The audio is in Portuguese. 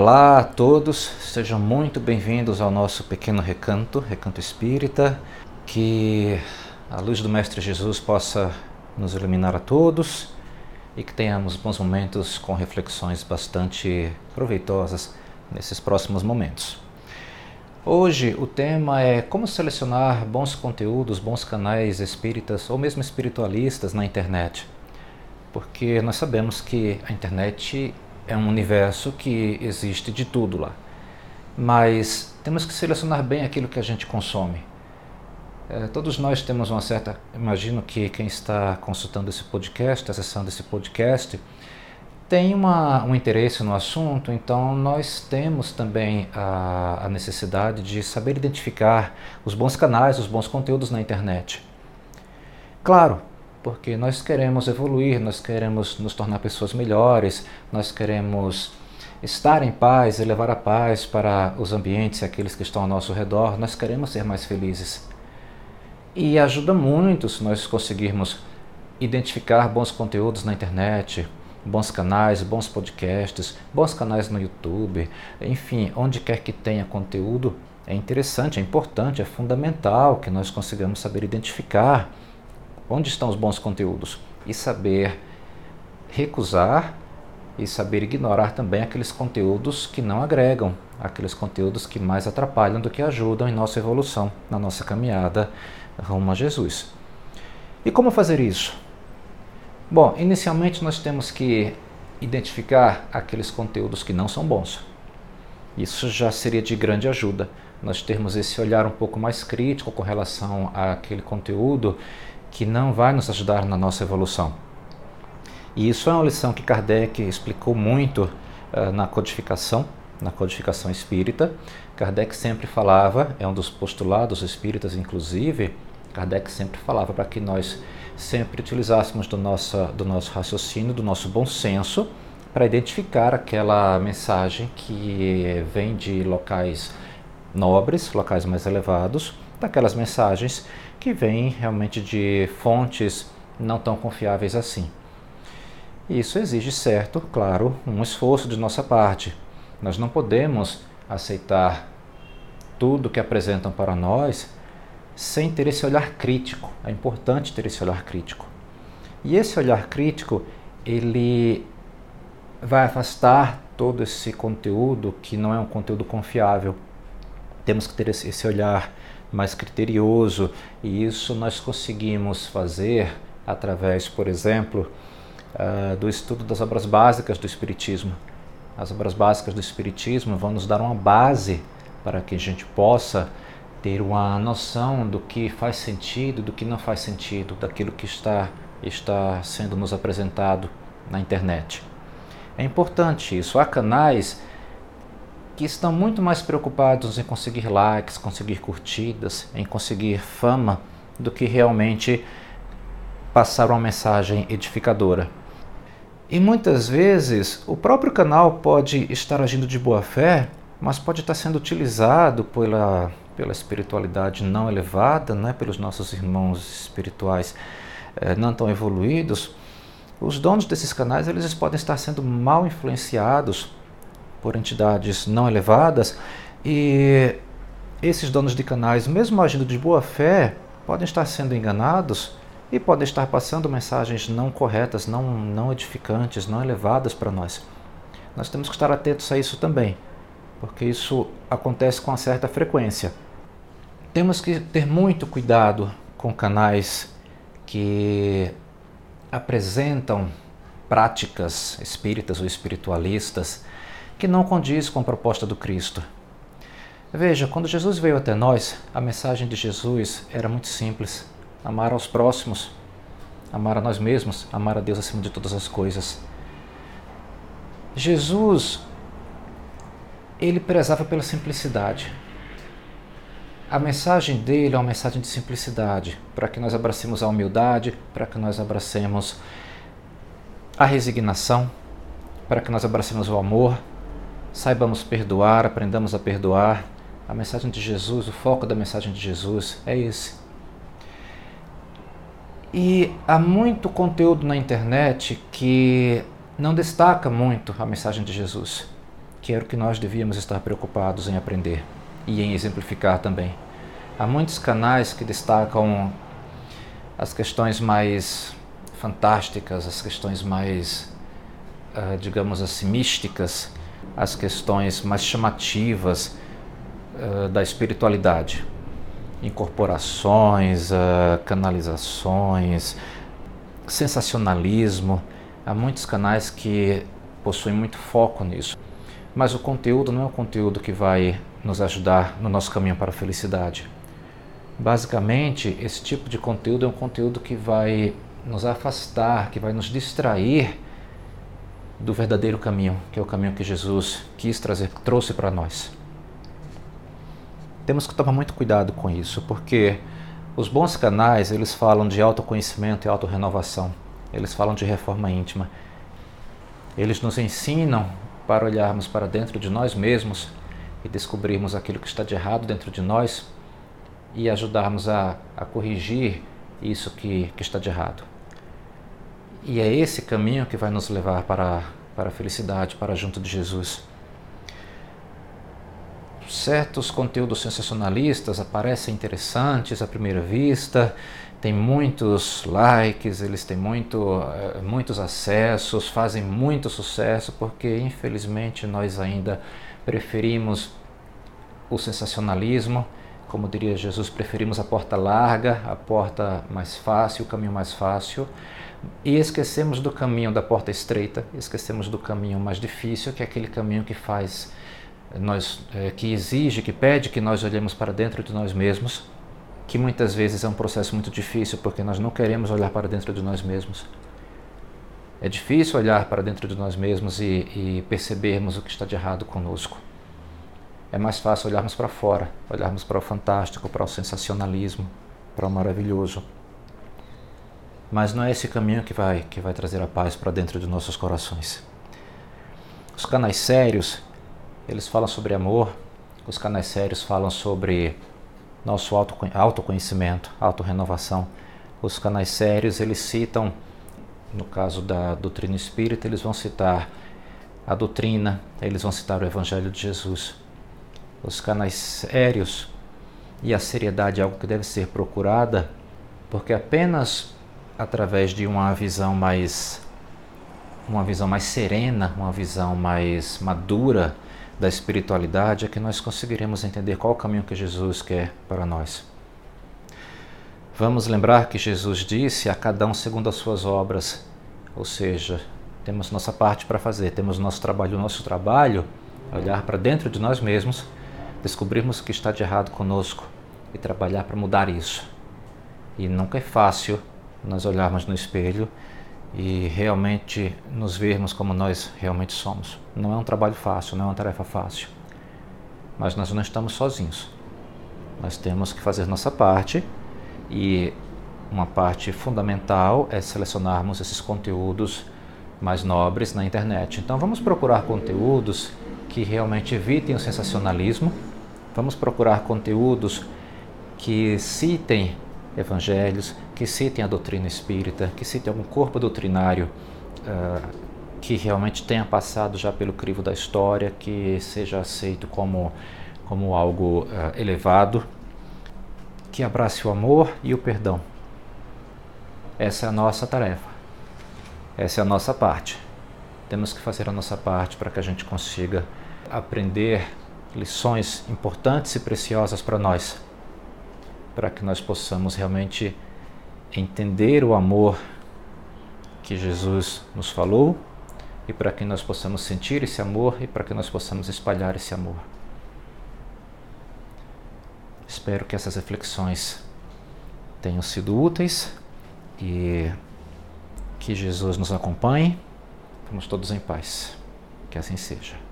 Olá a todos, sejam muito bem-vindos ao nosso pequeno recanto, Recanto Espírita. Que a luz do Mestre Jesus possa nos iluminar a todos e que tenhamos bons momentos com reflexões bastante proveitosas nesses próximos momentos. Hoje o tema é como selecionar bons conteúdos, bons canais espíritas ou mesmo espiritualistas na internet. Porque nós sabemos que a internet é um universo que existe de tudo lá, mas temos que selecionar bem aquilo que a gente consome. Todos nós temos uma certa... Imagino que quem está consultando esse podcast, acessando esse podcast, tem um interesse no assunto, então nós temos também a necessidade de saber identificar os bons canais, os bons conteúdos na internet. Claro, porque nós queremos evoluir, nós queremos nos tornar pessoas melhores, nós queremos estar em paz e levar a paz para os ambientes e aqueles que estão ao nosso redor, nós queremos ser mais felizes. E ajuda muito se nós conseguirmos identificar bons conteúdos na internet, bons canais, bons podcasts, bons canais no YouTube, enfim, onde quer que tenha conteúdo, é interessante, é importante, é fundamental que nós consigamos saber identificar onde estão os bons conteúdos e saber recusar e saber ignorar também aqueles conteúdos que não agregam, aqueles conteúdos que mais atrapalham do que ajudam em nossa evolução, na nossa caminhada rumo a Jesus. E como fazer isso? Bom, inicialmente nós temos que identificar aqueles conteúdos que não são bons. Isso já seria de grande ajuda, nós termos esse olhar um pouco mais crítico com relação àquele conteúdo que não vai nos ajudar na nossa evolução. E isso é uma lição que Kardec explicou muito na codificação espírita. Kardec sempre falava, é um dos postulados espíritas inclusive, Kardec sempre falava para que nós sempre utilizássemos do nosso raciocínio, do nosso bom senso, para identificar aquela mensagem que vem de locais nobres, locais mais elevados, daquelas mensagens que vêm realmente de fontes não tão confiáveis assim. Isso exige, certo, claro, um esforço de nossa parte. Nós não podemos aceitar tudo que apresentam para nós sem ter esse olhar crítico. É importante ter esse olhar crítico. E esse olhar crítico, ele vai afastar todo esse conteúdo que não é um conteúdo confiável. Temos que ter esse olhar mais criterioso, e isso nós conseguimos fazer através, por exemplo, do estudo das obras básicas do Espiritismo. As obras básicas do Espiritismo vão nos dar uma base para que a gente possa ter uma noção do que faz sentido, do que não faz sentido, daquilo que está sendo nos apresentado na internet. É importante isso. Há canais que estão muito mais preocupados em conseguir likes, conseguir curtidas, em conseguir fama, do que realmente passar uma mensagem edificadora. E muitas vezes o próprio canal pode estar agindo de boa fé, mas pode estar sendo utilizado pela espiritualidade não elevada, né, pelos nossos irmãos espirituais não tão evoluídos. Os donos desses canais, eles podem estar sendo mal influenciados por entidades não elevadas, e esses donos de canais, mesmo agindo de boa fé, podem estar sendo enganados e podem estar passando mensagens não corretas, não edificantes, não elevadas para nós. Nós temos que estar atentos a isso também, porque isso acontece com uma certa frequência. Temos que ter muito cuidado com canais que apresentam práticas espíritas ou espiritualistas que não condiz com a proposta do Cristo. Veja, quando Jesus veio até nós, a mensagem de Jesus era muito simples: amar aos próximos, amar a nós mesmos, amar a Deus acima de todas as coisas. Jesus, ele prezava pela simplicidade. A mensagem dele é uma mensagem de simplicidade, para que nós abracemos a humildade, para que nós abracemos a resignação, para que nós abracemos o amor, saibamos perdoar, aprendamos a perdoar. A mensagem de Jesus, o foco da mensagem de Jesus é esse. E há muito conteúdo na internet que não destaca muito a mensagem de Jesus. que era o que nós devíamos estar preocupados em aprender e em exemplificar também. Há muitos canais que destacam as questões mais fantásticas, as questões mais, digamos assim, místicas, as questões mais chamativas da espiritualidade. Incorporações, canalizações, sensacionalismo. Há muitos canais que possuem muito foco nisso. Mas o conteúdo não é um conteúdo que vai nos ajudar no nosso caminho para a felicidade. Basicamente, esse tipo de conteúdo é um conteúdo que vai nos afastar, que vai nos distrair do verdadeiro caminho, que é o caminho que Jesus quis trazer, trouxe para nós. Temos que tomar muito cuidado com isso, porque os bons canais, eles falam de autoconhecimento e autorrenovação. Eles falam de reforma íntima. Eles nos ensinam para olharmos para dentro de nós mesmos e descobrirmos aquilo que está de errado dentro de nós e ajudarmos a corrigir isso que está de errado. E é esse caminho que vai nos levar para a felicidade, para junto de Jesus. Certos conteúdos sensacionalistas aparecem interessantes à primeira vista, tem muitos likes, eles têm muitos acessos, fazem muito sucesso, porque infelizmente nós ainda preferimos o sensacionalismo, como diria Jesus, preferimos a porta larga, a porta mais fácil, o caminho mais fácil, e esquecemos do caminho da porta estreita, esquecemos do caminho mais difícil, que é aquele caminho que faz que exige, que pede que nós olhemos para dentro de nós mesmos, que muitas vezes é um processo muito difícil, porque nós não queremos olhar para dentro de nós mesmos. É difícil olhar para dentro de nós mesmos e percebermos o que está de errado conosco. É mais fácil olharmos para fora, olharmos para o fantástico, para o sensacionalismo, para o maravilhoso. Mas não é esse caminho que vai trazer a paz para dentro de nossos corações. Os canais sérios, eles falam sobre amor, os canais sérios falam sobre nosso autoconhecimento, autorrenovação. Os canais sérios, eles citam, no caso da doutrina espírita, eles vão citar a doutrina, eles vão citar o Evangelho de Jesus. Os canais sérios e a seriedade é algo que deve ser procurada, porque apenas através de uma visão mais serena, uma visão mais madura da espiritualidade é que nós conseguiremos entender qual o caminho que Jesus quer para nós. Vamos lembrar que Jesus disse a cada um segundo as suas obras, ou seja, temos nossa parte para fazer, temos o nosso trabalho, olhar para dentro de nós mesmos, descobrirmos o que está de errado conosco e trabalhar para mudar isso. E nunca é fácil nós olharmos no espelho e realmente nos vermos como nós realmente somos. Não é um trabalho fácil, não é uma tarefa fácil, mas nós não estamos sozinhos. Nós temos que fazer nossa parte, e uma parte fundamental é selecionarmos esses conteúdos mais nobres na internet. Então vamos procurar conteúdos que realmente evitem o sensacionalismo, vamos procurar conteúdos que citem evangelhos, que citem a doutrina espírita, que citem algum corpo doutrinário que realmente tenha passado já pelo crivo da história, que seja aceito como algo elevado, que abrace o amor e o perdão. Essa é a nossa tarefa, essa é a nossa parte. Temos que fazer a nossa parte para que a gente consiga aprender lições importantes e preciosas para nós, para que nós possamos realmente entender o amor que Jesus nos falou, e para que nós possamos sentir esse amor, e para que nós possamos espalhar esse amor. Espero que essas reflexões tenham sido úteis e que Jesus nos acompanhe. Vamos todos em paz. Que assim seja.